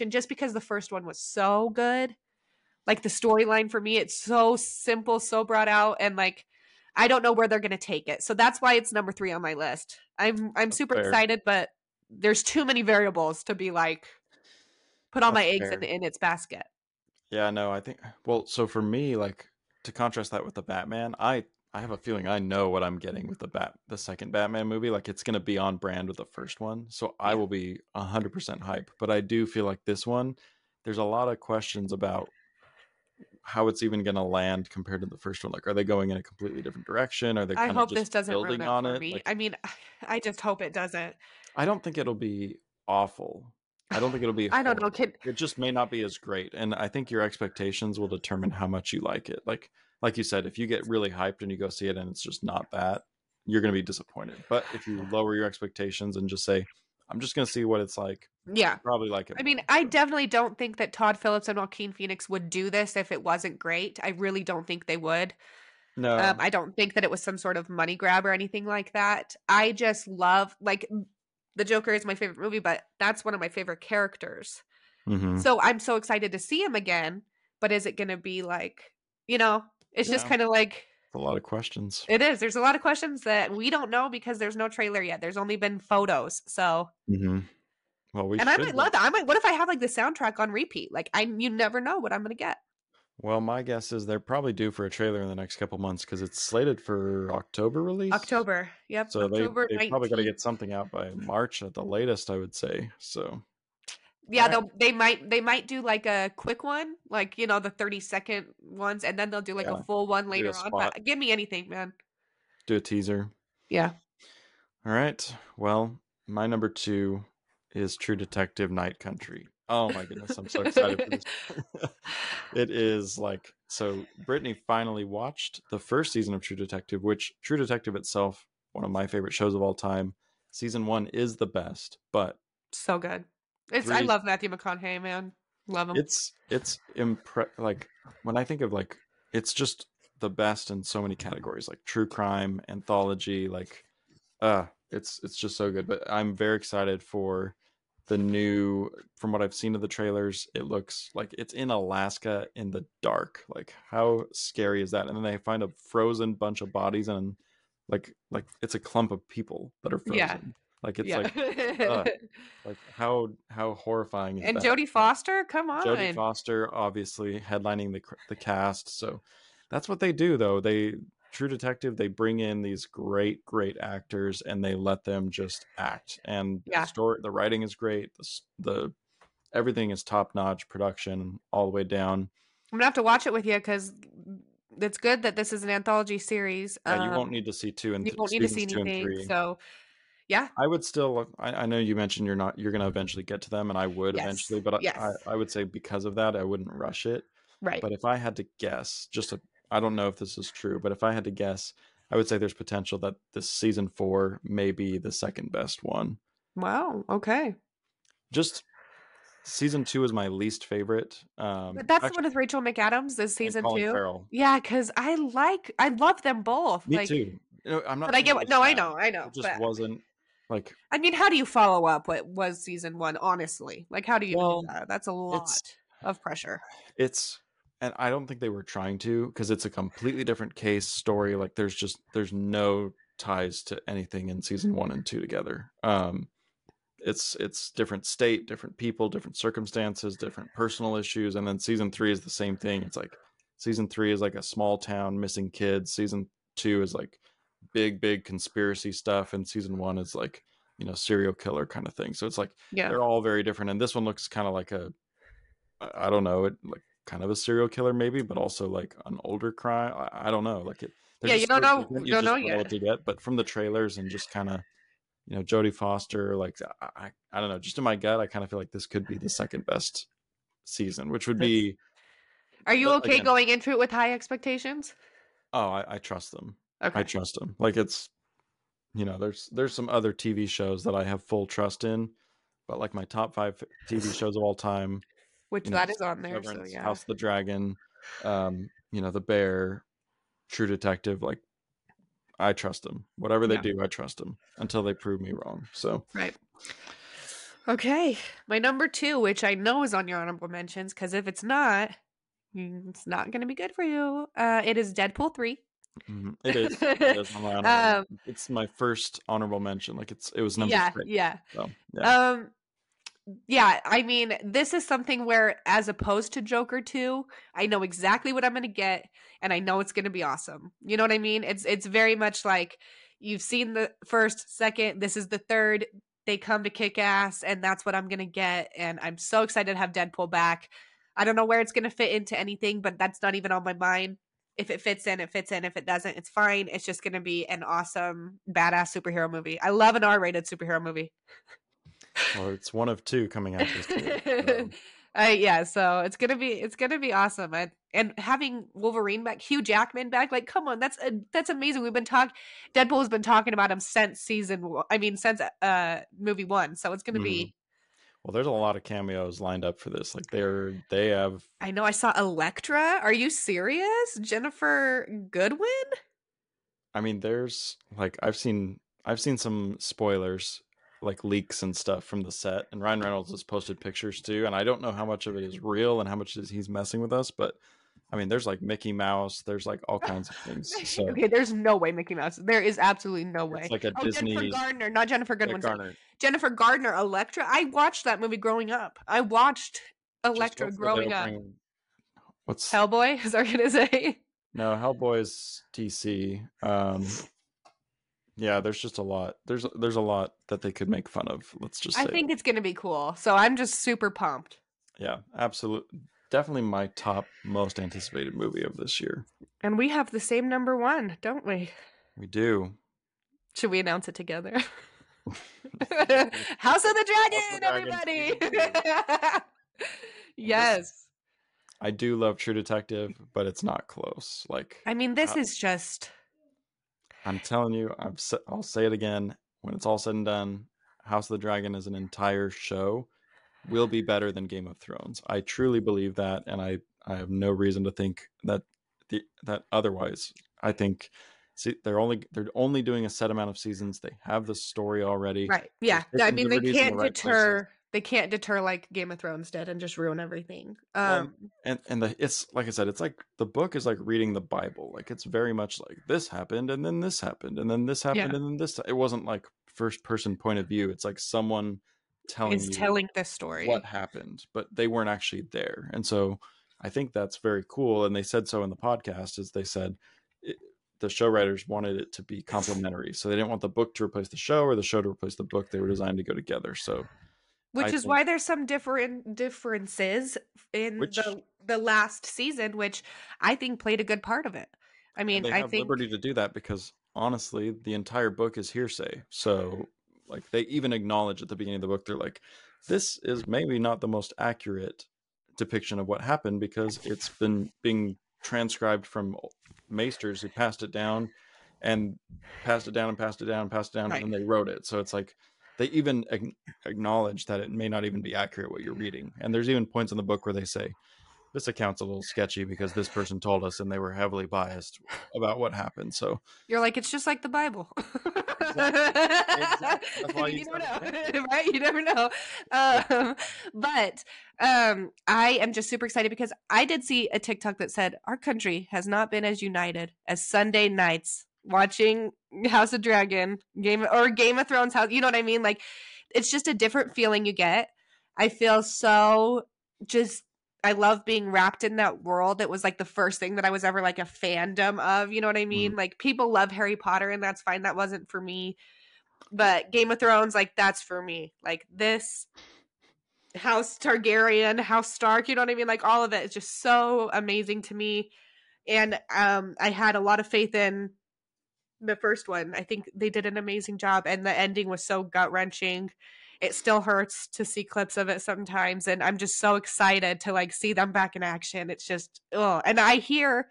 just because the first one was so good. Like the storyline for me, it's so simple, so brought out, and like I don't know where they're going to take it. So that's why it's number 3 on my list. I'm super excited, but there's too many variables to be like put all my eggs in its basket. Yeah, no, I think, well, so for me, like to contrast that with The Batman, I have a feeling I know what I'm getting with the second Batman movie. Like it's going to be on brand with the first one. So I will be 100% hype, but I do feel like this one, there's a lot of questions about how it's even going to land compared to the first one. Like, are they going in a completely different direction? Are they kind of just building on it? Like, I mean, I just hope it doesn't. I don't think it'll be awful. I don't think it'll be. I don't know. It just may not be as great, and I think your expectations will determine how much you like it. Like you said, if you get really hyped and you go see it and it's just not that, you're going to be disappointed. But if you lower your expectations and just say, "I'm just going to see what it's like," Yeah. Probably like it. I mean, I definitely don't think that Todd Phillips and Joaquin Phoenix would do this if it wasn't great. I really don't think they would. No. I don't think that it was some sort of money grab or anything like that. I just love, like, The Joker is my favorite movie, but that's one of my favorite characters. Mm-hmm. So I'm so excited to see him again. But is it going to be like, you know, it's just kind of like. A lot of questions. It is. There's a lot of questions that we don't know because there's no trailer yet. There's only been photos. So. Mm-hmm. Well, we and I might love that. I might. What if I have like the soundtrack on repeat? Like you never know what I'm going to get. Well, my guess is they're probably due for a trailer in the next couple months because it's slated for October release. October, yep. So October they probably got to get something out by March at the latest, I would say. So, yeah, right. they might do like a quick one, like you know the 30-second ones, and then they'll do like a full one later on. But give me anything, man. Do a teaser. Yeah. All right. Well, my number two is True Detective: Night Country. Oh my goodness, I'm so excited for this. It is like, so Brittany finally watched the first season of True Detective, which True Detective itself, one of my favorite shows of all time. Season one is the best, but so good. I love Matthew McConaughey, man. Love him. Like when I think of like, it's just the best in so many categories, like true crime, anthology, like, it's just so good. But I'm very excited for the new, from what I've seen of the trailers, it looks like it's in Alaska in the dark. Like, how scary is that? And then they find a frozen bunch of bodies and like it's a clump of people that are frozen. Yeah. Like it's like, like how horrifying is that? And Jodie Foster, come on. Jodie Foster obviously headlining the cast. So that's what they do though. True Detective, they bring in these great actors and they let them just act, and the story, the writing is great, the everything is top-notch, production all the way down. I'm gonna have to watch it with you because it's good that this is an anthology series. You won't need to see two and you won't need to see anything, so yeah. I would still, I know you mentioned you're gonna eventually get to them, and I would eventually, but yes. I would say because of that I wouldn't rush it, right? But if I had to guess, I don't know if this is true, but if I had to guess, I would say there's potential that this season 4 may be the second best one. Wow. Okay. Just season 2 is my least favorite. But that's the one with Rachel McAdams. Is season 2? Farrell. Yeah, because I love them both. Me too. No, I'm not. But I get. No, I know. It just wasn't like. I mean, how do you follow up what was season 1? Honestly, like how do you? Do that? That's a lot of pressure. And I don't think they were trying to, because it's a completely different case story. Like there's no ties to anything in season 1 and 2 together. It's different state, different people, different circumstances, different personal issues. And then season 3 is the same thing. It's like season 3 is like a small town, missing kids. Season 2 is like big conspiracy stuff. And season 1 is like, you know, serial killer kind of thing. So it's like, they're all very different. And this one looks kind of like kind of a serial killer maybe, but also like an older crime. I don't know. Like it. Yeah, you don't know. You don't know yet. But from the trailers and just kind of, you know, Jodie Foster. Like I don't know. Just in my gut, I kind of feel like this could be the second best season, which would be. Are you okay going into it with high expectations? Oh, I trust them. Okay. I trust them. Like it's, you know, there's some other TV shows that I have full trust in, but like my top 5 TV shows of all time. Which that is on there, Severance, so yeah. House of the Dragon, you know, The Bear, True Detective. Like, I trust them. Whatever they do, I trust them until they prove me wrong. So right. Okay, my number 2, which I know is on your honorable mentions, because if it's not, it's not going to be good for you. It is Deadpool 3. Mm-hmm. It is. It is on my honorable. It's my first honorable mention. Like it was number 3. Yeah. So, yeah. Yeah, I mean, this is something where, as opposed to Joker 2, I know exactly what I'm going to get, and I know it's going to be awesome. You know what I mean? It's very much like, you've seen the first, second, this is the third, they come to kick ass, and that's what I'm going to get, and I'm so excited to have Deadpool back. I don't know where it's going to fit into anything, but that's not even on my mind. If it fits in, it fits in. If it doesn't, it's fine. It's just going to be an awesome, badass superhero movie. I love an R-rated superhero movie. Well, it's one of 2 coming out this year. Yeah, so it's gonna be awesome. And having Wolverine back, Hugh Jackman back, like come on, that's amazing. Deadpool has been talking about him since movie 1, so it's gonna be. Well, there's a lot of cameos lined up for this. Like they have. I know. I saw Elektra. Are you serious? Jennifer Goodwin. I mean, there's like I've seen some spoilers, like leaks and stuff from the set, and Ryan Reynolds has posted pictures too. And I don't know how much of it is real and how much is he's messing with us, but I mean, there's like Mickey Mouse. There's like all kinds of things. So. Okay, there's no way Mickey Mouse. There is absolutely no way. It's like a Disney. Jennifer Garner, not Jennifer Goodwin. Jennifer Garner, Elektra. I watched that movie growing up. I watched Elektra growing up. What's Hellboy? Is that what it is? No, Hellboy's DC. Yeah, there's just a lot. There's a lot that they could make fun of. Let's just. I think it's gonna be cool. So I'm just super pumped. Yeah, absolutely. Definitely my top most anticipated movie of this year. And we have the same number one, don't we? We do. Should we announce it together? House of the Dragon, everybody! Yes. I do love True Detective, but it's not close. Like, I mean, this is just... I'm telling you, I'll say it again. When it's all said and done, House of the Dragon is an entire show. Will be better than Game of Thrones. I truly believe that, and I have no reason to think that otherwise. I think they're only doing a set amount of seasons. They have the story already. Right. Yeah. I mean, they can't deter like Game of Thrones did and just ruin everything. It's like I said, it's like the book is like reading the Bible. Like it's very much like this happened and then this happened and then this happened and then this. It wasn't like first person point of view. It's like someone telling the story what happened, but they weren't actually there. And so I think that's very cool, and they said so in the podcast, as they said the show writers wanted it to be complementary, so they didn't want the book to replace the show or the show to replace the book. They were designed to go together, so why there's some differences in the last season, which I think played a good part of it. I mean, I think liberty to do that, because honestly the entire book is hearsay. So like they even acknowledge at the beginning of the book, they're like, this is maybe not the most accurate depiction of what happened, because it's been being transcribed from maesters who passed it down and passed it down and passed it down and passed it down. Right. And then they wrote it. So it's like they even acknowledge that it may not even be accurate what you're reading. And there's even points in the book where they say, this account's a little sketchy because this person told us and they were heavily biased about what happened. So you're like, it's just like the Bible. Exactly. You don't know, right? You never know. But I am just super excited, because I did see a TikTok that said our country has not been as united as Sunday nights watching House of Dragon Game of Thrones. House, you know what I mean? Like, it's just a different feeling you get. I feel so just. I love being wrapped in that world. It was like the first thing that I was ever like a fandom of, you know what I mean? Mm. Like people love Harry Potter and that's fine. That wasn't for me, but Game of Thrones, like that's for me. Like this House Targaryen, House Stark, you know what I mean? Like all of it is just so amazing to me. And I had a lot of faith in the first one. I think they did an amazing job, and the ending was so gut wrenching. It still hurts to see clips of it sometimes. And I'm just so excited to like see them back in action. It's just, oh, and I hear,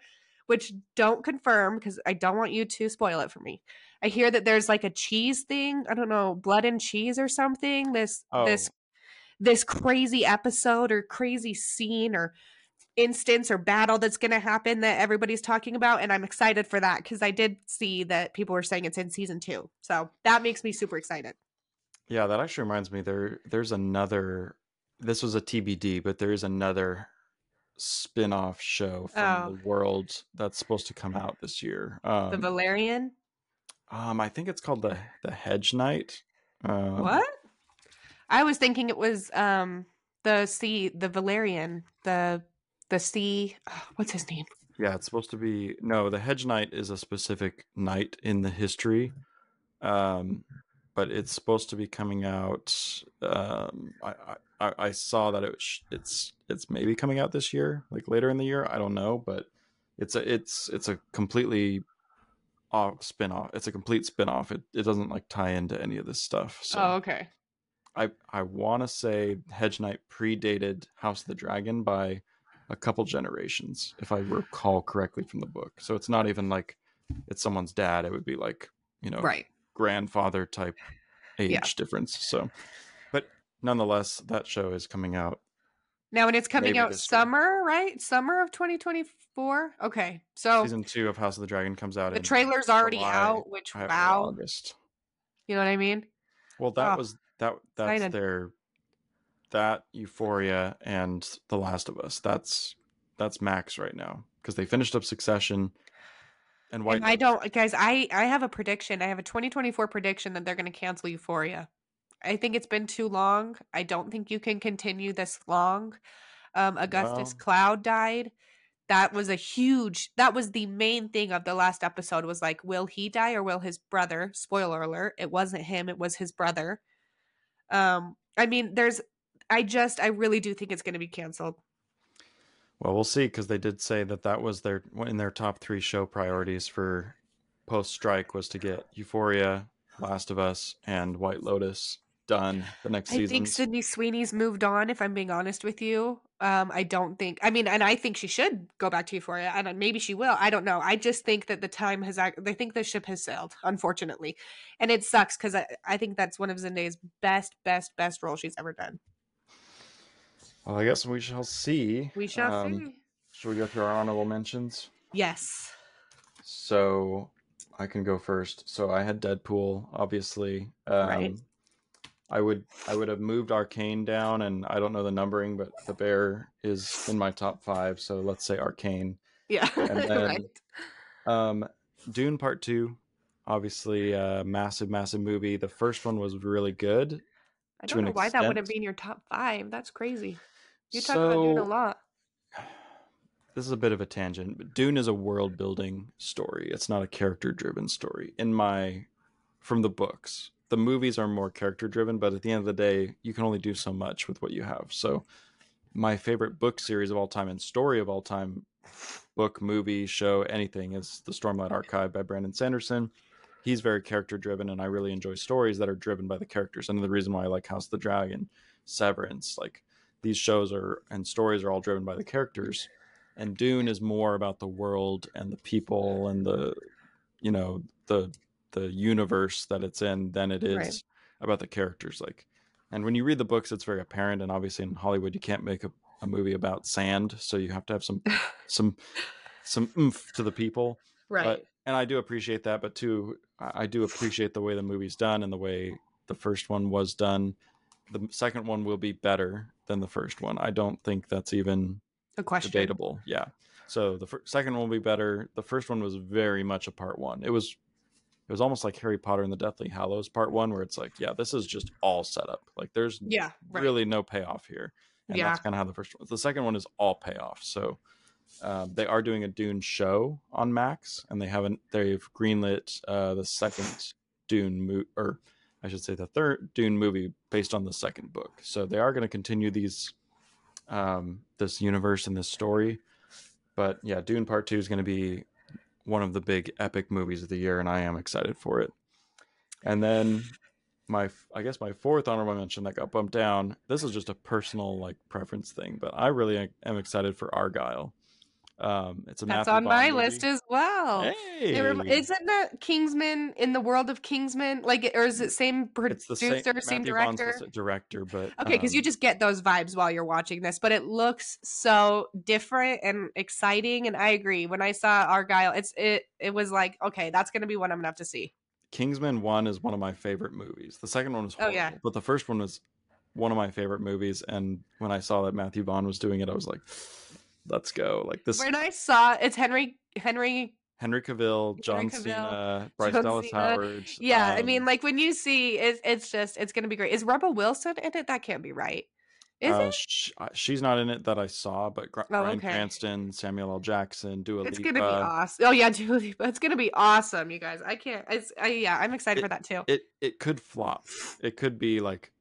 which don't confirm, because I don't want you to spoil it for me. I hear that there's like a cheese thing. I don't know, blood and cheese or something. This crazy episode or crazy scene or instance or battle that's going to happen that everybody's talking about. And I'm excited for that, because I did see that people were saying it's in season 2. So that makes me super excited. Yeah, that actually reminds me, there's another, this was a TBD, but there is another spin-off show from the world that's supposed to come out this year. The Valerian? I think it's called the Hedge Knight. What? I was thinking it was the Valerian, the sea, what's his name? Yeah, it's supposed to be, no, the Hedge Knight is a specific knight in the history. But it's supposed to be coming out. I saw that it's maybe coming out this year, like later in the year. I don't know, but it's a completely spin-off. It's a complete spin-off. It doesn't like tie into any of this stuff. So okay. I want to say Hedge Knight predated House of the Dragon by a couple generations, if I recall correctly from the book. So it's not even like it's someone's dad. It would be like, you know, right. Grandfather type age difference. So, but nonetheless, that show is coming out now, and it's coming out summer, right? Summer of 2024. Okay, so season 2 of House of the Dragon comes out. The trailer's already out, which wow, August. You know what I mean? Well, that was that. That's their that Euphoria and The Last of Us. That's Max right now because they finished up Succession. And why? I don't, guys. I have a prediction. I have a 2024 prediction that they're going to cancel Euphoria. I think it's been too long. I don't think you can continue this long. Augustus Cloud died. That was a huge, that was the main thing of the last episode was like, will he die or will his brother? Spoiler alert. It wasn't him. It was his brother. I mean, I really do think it's going to be canceled. Well, we'll see. Cause they did say that was in their top 3 show priorities for post strike was to get Euphoria, Last of Us, and White Lotus done the next season. I think Sydney Sweeney's moved on, if I'm being honest with you. I think she should go back to Euphoria, and maybe she will. I don't know. I just think that I think the ship has sailed, unfortunately. And it sucks because I think that's one of Zendaya's best roles she's ever done. Well, I guess we shall see. We shall see. Should we go through our honorable mentions? Yes. So I can go first. So I had Deadpool, obviously. Right. I would have moved Arcane down, and I don't know the numbering, but The Bear is in my top 5. So let's say Arcane. Yeah. And then, right. Dune Part 2, obviously a massive movie. The first one was really good. I don't know why that would have been your top 5. That's crazy. You talk about Dune a lot. This is a bit of a tangent, but Dune is a world-building story. It's not a character-driven story. From the books, the movies are more character-driven, but at the end of the day, you can only do so much with what you have. So, my favorite book series of all time and story of all time, book, movie, show, anything, is The Stormlight Archive by Brandon Sanderson. He's very character-driven, and I really enjoy stories that are driven by the characters. And the reason why I like House of the Dragon, Severance, like these shows and stories are all driven by the characters. And Dune is more about the world and the people and the universe that it's in than it is right. about the characters. Like, and when you read the books, it's very apparent. And obviously in Hollywood, you can't make a movie about sand, so you have to have some oomph to the people. Right. And I do appreciate that, but too, I do appreciate the way the movie's done and the way the first one was done. The second one will be better than the first one. I don't think that's even a question. Debatable. Yeah. So the second one will be better. The first one was very much a part one. It was almost like Harry Potter and the Deathly Hallows part one, where it's like, yeah, this is just all set up. Like there's really no payoff here. And that's kind of how the first one, the second one is all payoff. So they are doing a Dune show on Max, and they've greenlit the second Dune movie, or I should say the third Dune movie based on the second book. So they are going to continue these this universe and this story, but yeah, Dune Part 2 is going to be one of the big epic movies of the year, and I am excited for it. And then my fourth honorable mention that got bumped down, this is just a personal like preference thing, but I really am excited for Argylle. That's on my list as well. Hey. Isn't that Kingsman, in the world of Kingsman? Like, or is it same producer, same director? Director, but okay, because you just get those vibes while you're watching this. But it looks so different and exciting, and I agree. When I saw Argylle, it was like, okay, that's going to be one I'm going to have to see. Kingsman 1 is one of my favorite movies. The second one was horrible, but the first one was one of my favorite movies. And when I saw that Matthew Vaughn was doing it, I was like, let's go. Like this. When I saw it's Henry Cavill, John Cena, Bryce Dallas Howard. Yeah, I mean, like when you see it's going to be great. Is Rebel Wilson in it? That can't be right. Is it? She's not in it that I saw, but Bryan Cranston, Samuel L. Jackson, Dua Lipa. It's going to be awesome. Oh yeah, Dua Lipa. It's going to be awesome, you guys. I'm excited for that too. It could flop. It could be like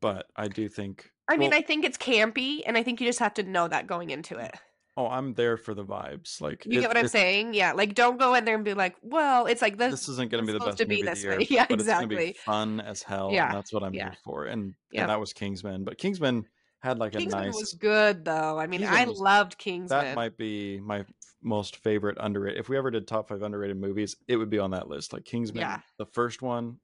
but I do think I think it's campy, and I think you just have to know that going into it. Oh, I'm there for the vibes. Like, you get what I'm saying? Yeah. Like, don't go in there and be like, well, it's like this isn't going to be the best movie of the year. Yeah, but exactly. It's going to be fun as hell. Yeah. And that's what I'm here for. And that was Kingsman. But Kingsman had like Kingsman was good, though. I mean, I loved Kingsman. That might be my most favorite underrated. If we ever did top 5 underrated movies, it would be on that list. Like Kingsman, the first one,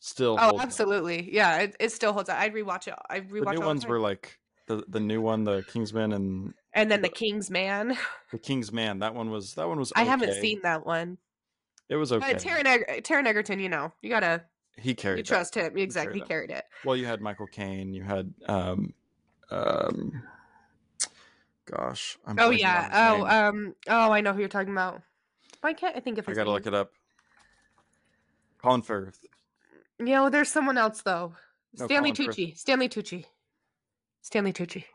still holds absolutely up. Yeah, it still holds up. I'd rewatch it. The new ones were like the new one, the Kingsman, and then the Kingsman. The Kingsman, that one was okay. I haven't seen that one. It was okay. But Taron Egerton, you gotta. He carried. You trust him, exactly. He carried it. Well, you had Michael Caine. You had gosh. I know who you're talking about. Why can't I think of his name? I gotta look it up. Colin Firth. There's someone else though. No, Stanley Tucci.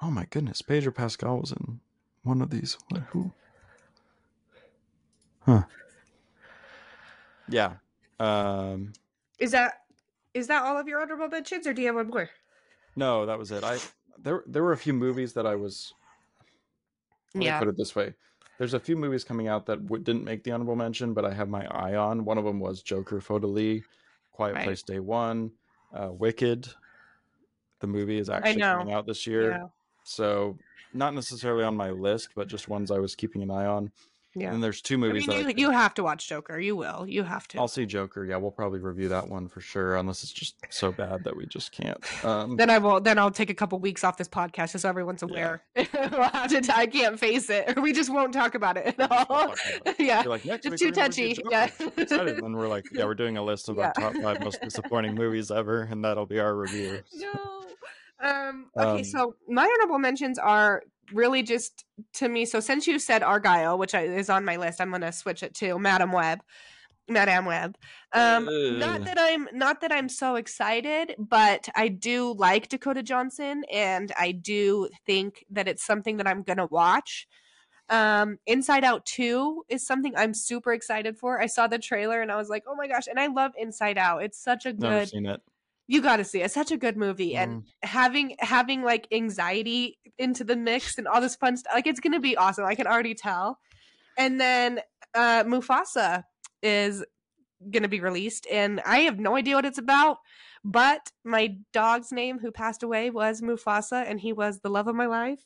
Oh my goodness, Pedro Pascal was in one of these. What, who? Huh. Yeah. Is that all of your honorable mentions, or do you have one more? No, that was it. There were a few movies that I was. Let me put it this way: there's a few movies coming out that didn't make the honorable mention, but I have my eye on. One of them was Joker, Fodali, Quiet Place Day One, Wicked. The movie is actually coming out this year, so not necessarily on my list, but just ones I was keeping an eye on. Yeah. And there's two movies. You have to watch Joker. You will. You have to. I'll see Joker. Yeah, we'll probably review that one for sure, unless it's just so bad that we just can't. Then I'll take a couple weeks off this podcast just so everyone's aware. Yeah. I can't face it. We just won't talk about it at all. Yeah. It's too touchy. Yeah. And we're like, we're doing a list of our top 5 most disappointing movies ever, and that'll be our review. No. So my honorable mentions are really just to me. So since you said Argyle, which is on my list, I'm going to switch it to Madame Web. Not that I'm so excited, but I do like Dakota Johnson, and I do think that it's something that I'm going to watch. Inside Out 2 is something I'm super excited for. I saw the trailer and I was like, oh my gosh. And I love Inside Out. It's such a good, I've seen it. You got to see it. It's such a good movie. And having like anxiety into the mix and all this fun stuff, like it's going to be awesome. I can already tell. And then Mufasa is going to be released, and I have no idea what it's about, but my dog's name who passed away was Mufasa, and he was the love of my life.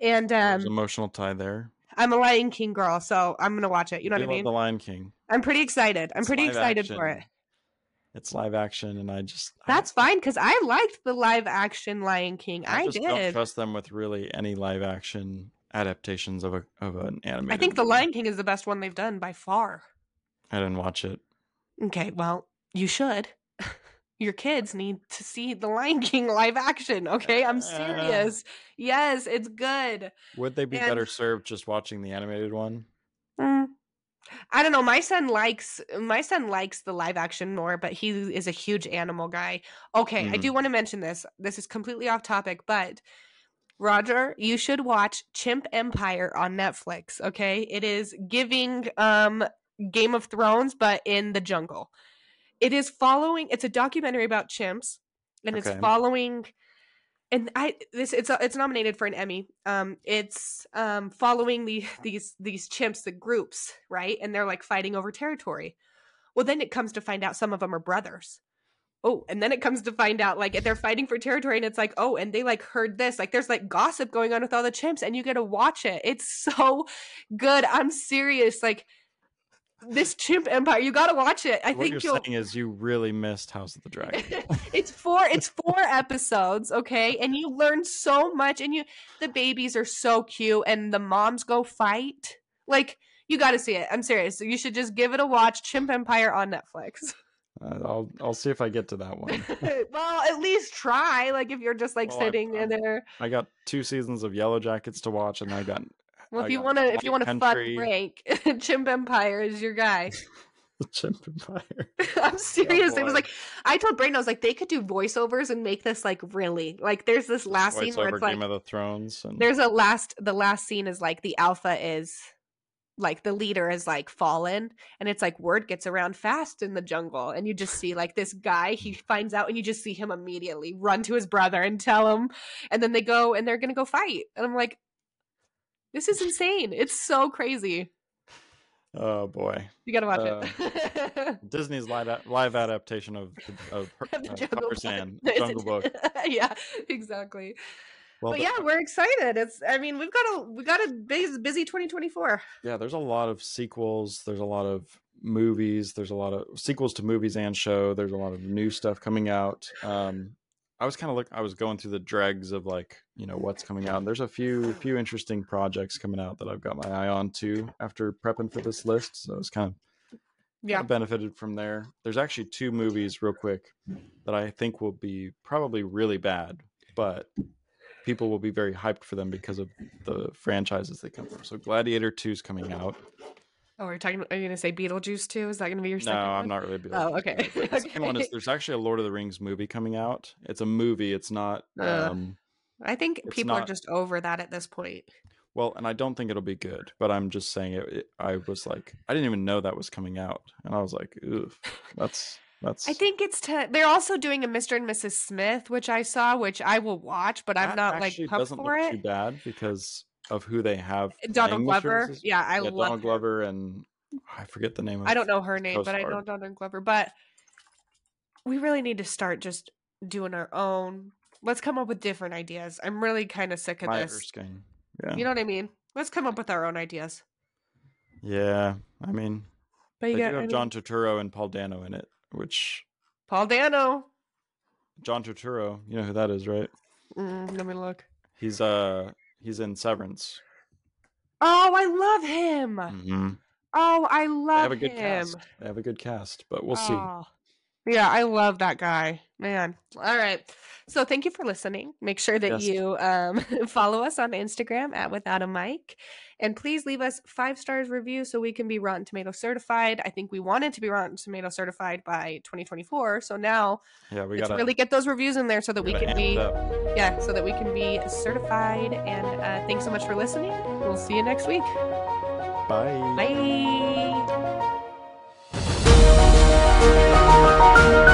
And there's an emotional tie there. I'm a Lion King girl, so I'm going to watch it. You know what I mean? I love the Lion King. I'm pretty excited. I'm pretty excited for it. It's live action, and that's fine, because I liked the live action Lion King. I don't trust them with really any live action adaptations of an animated. I think the Lion King is the best one they've done by far. I didn't watch it. Okay, well, you should. Your kids need to see the Lion King live action. Okay, I'm serious. Yes, it's good. Would they be better served just watching the animated one? I don't know. My son likes the live action more, but he is a huge animal guy. Okay, I do want to mention this. This is completely off topic, but Roger, you should watch Chimp Empire on Netflix. Okay, it is giving Game of Thrones, but in the jungle. It is following. It's a documentary about chimps, and it's following. And it's nominated for an Emmy. It's following these chimps, the groups, right? And they're like fighting over territory. Well, then it comes to find out some of them are brothers. Oh, and then it comes to find out like they're fighting for territory, and it's like, oh, and they like heard this. Like there's like gossip going on with all the chimps, and you get to watch it. It's so good. I'm serious. Like this Chimp Empire, you gotta watch it. What you're saying is you really missed House of the Dragon. It's four episodes, okay? And you learn so much, and the babies are so cute, and the moms go fight. Like you gotta see it. I'm serious. You should just give it a watch. Chimp Empire on Netflix. I'll see if I get to that one. Well, at least try. Like if you're just sitting in there. I got 2 seasons of Yellow Jackets to watch, and I got. Well, if you want to fun rank, Chimp Empire is your guy. Chimp Empire. I'm serious. It was like I told Brayden, I was like, they could do voiceovers and make this like really like. There's this last scene where it's like Game of the Thrones. And... The last scene is like the alpha is like the leader is like fallen, and it's like word gets around fast in the jungle, and you just see like this guy, he finds out, and you just see him immediately run to his brother and tell him, and then they go and they're gonna go fight, and I'm like. This is insane. It's so crazy. Oh, boy. You got to watch it. Disney's live adaptation of Jungle Book. Yeah, exactly. Well, we're excited. We've got a busy 2024. Yeah, there's a lot of sequels. There's a lot of movies. There's a lot of sequels to movies and show. There's a lot of new stuff coming out. I was going through the dregs of what's coming out. And there's a few interesting projects coming out that I've got my eye on too after prepping for this list. So it's kind of benefited from there. There's actually two movies real quick that I think will be probably really bad, but people will be very hyped for them because of the franchises they come from. So Gladiator 2 is coming out. Oh, are you going to say Beetlejuice 2? Is that going to be your second one? No, I'm not really Beetlejuice. Oh, okay. The second one is there's actually a Lord of the Rings movie coming out. It's a movie. It's not... I think people are just over that at this point. Well, and I don't think it'll be good, but I'm just saying it. I was like, I didn't even know that was coming out. And I was like, oof, that's... I think it's... they're also doing a Mr. and Mrs. Smith, which I saw, which I will watch, but I'm not pumped for it. It doesn't look too bad because... of who they have. Donald Glover. Yeah, I love Donald Glover and I forget the name of I don't know her name, but I know Donald Glover. But we really need to start just doing our own. Let's come up with different ideas. I'm really kind of sick of this. Yeah. You know what I mean? Let's come up with our own ideas. Yeah. I mean, but you have John Turturro and Paul Dano in it, which... Paul Dano! John Turturro. You know who that is, right? Let me look. He's in Severance. Oh, I love him. Mm-hmm. Oh, I love they have a good him. Cast. They have a good cast, but we'll see. Yeah, I love that guy. Man. All right. So thank you for listening. Make sure that you follow us on Instagram at Without a Mic. And please leave us 5-star review so we can be Rotten Tomato certified. I think we wanted to be Rotten Tomato certified by 2024. So now we gotta really get those reviews in there so that we can be certified. And thanks so much for listening. We'll see you next week. Bye. Bye.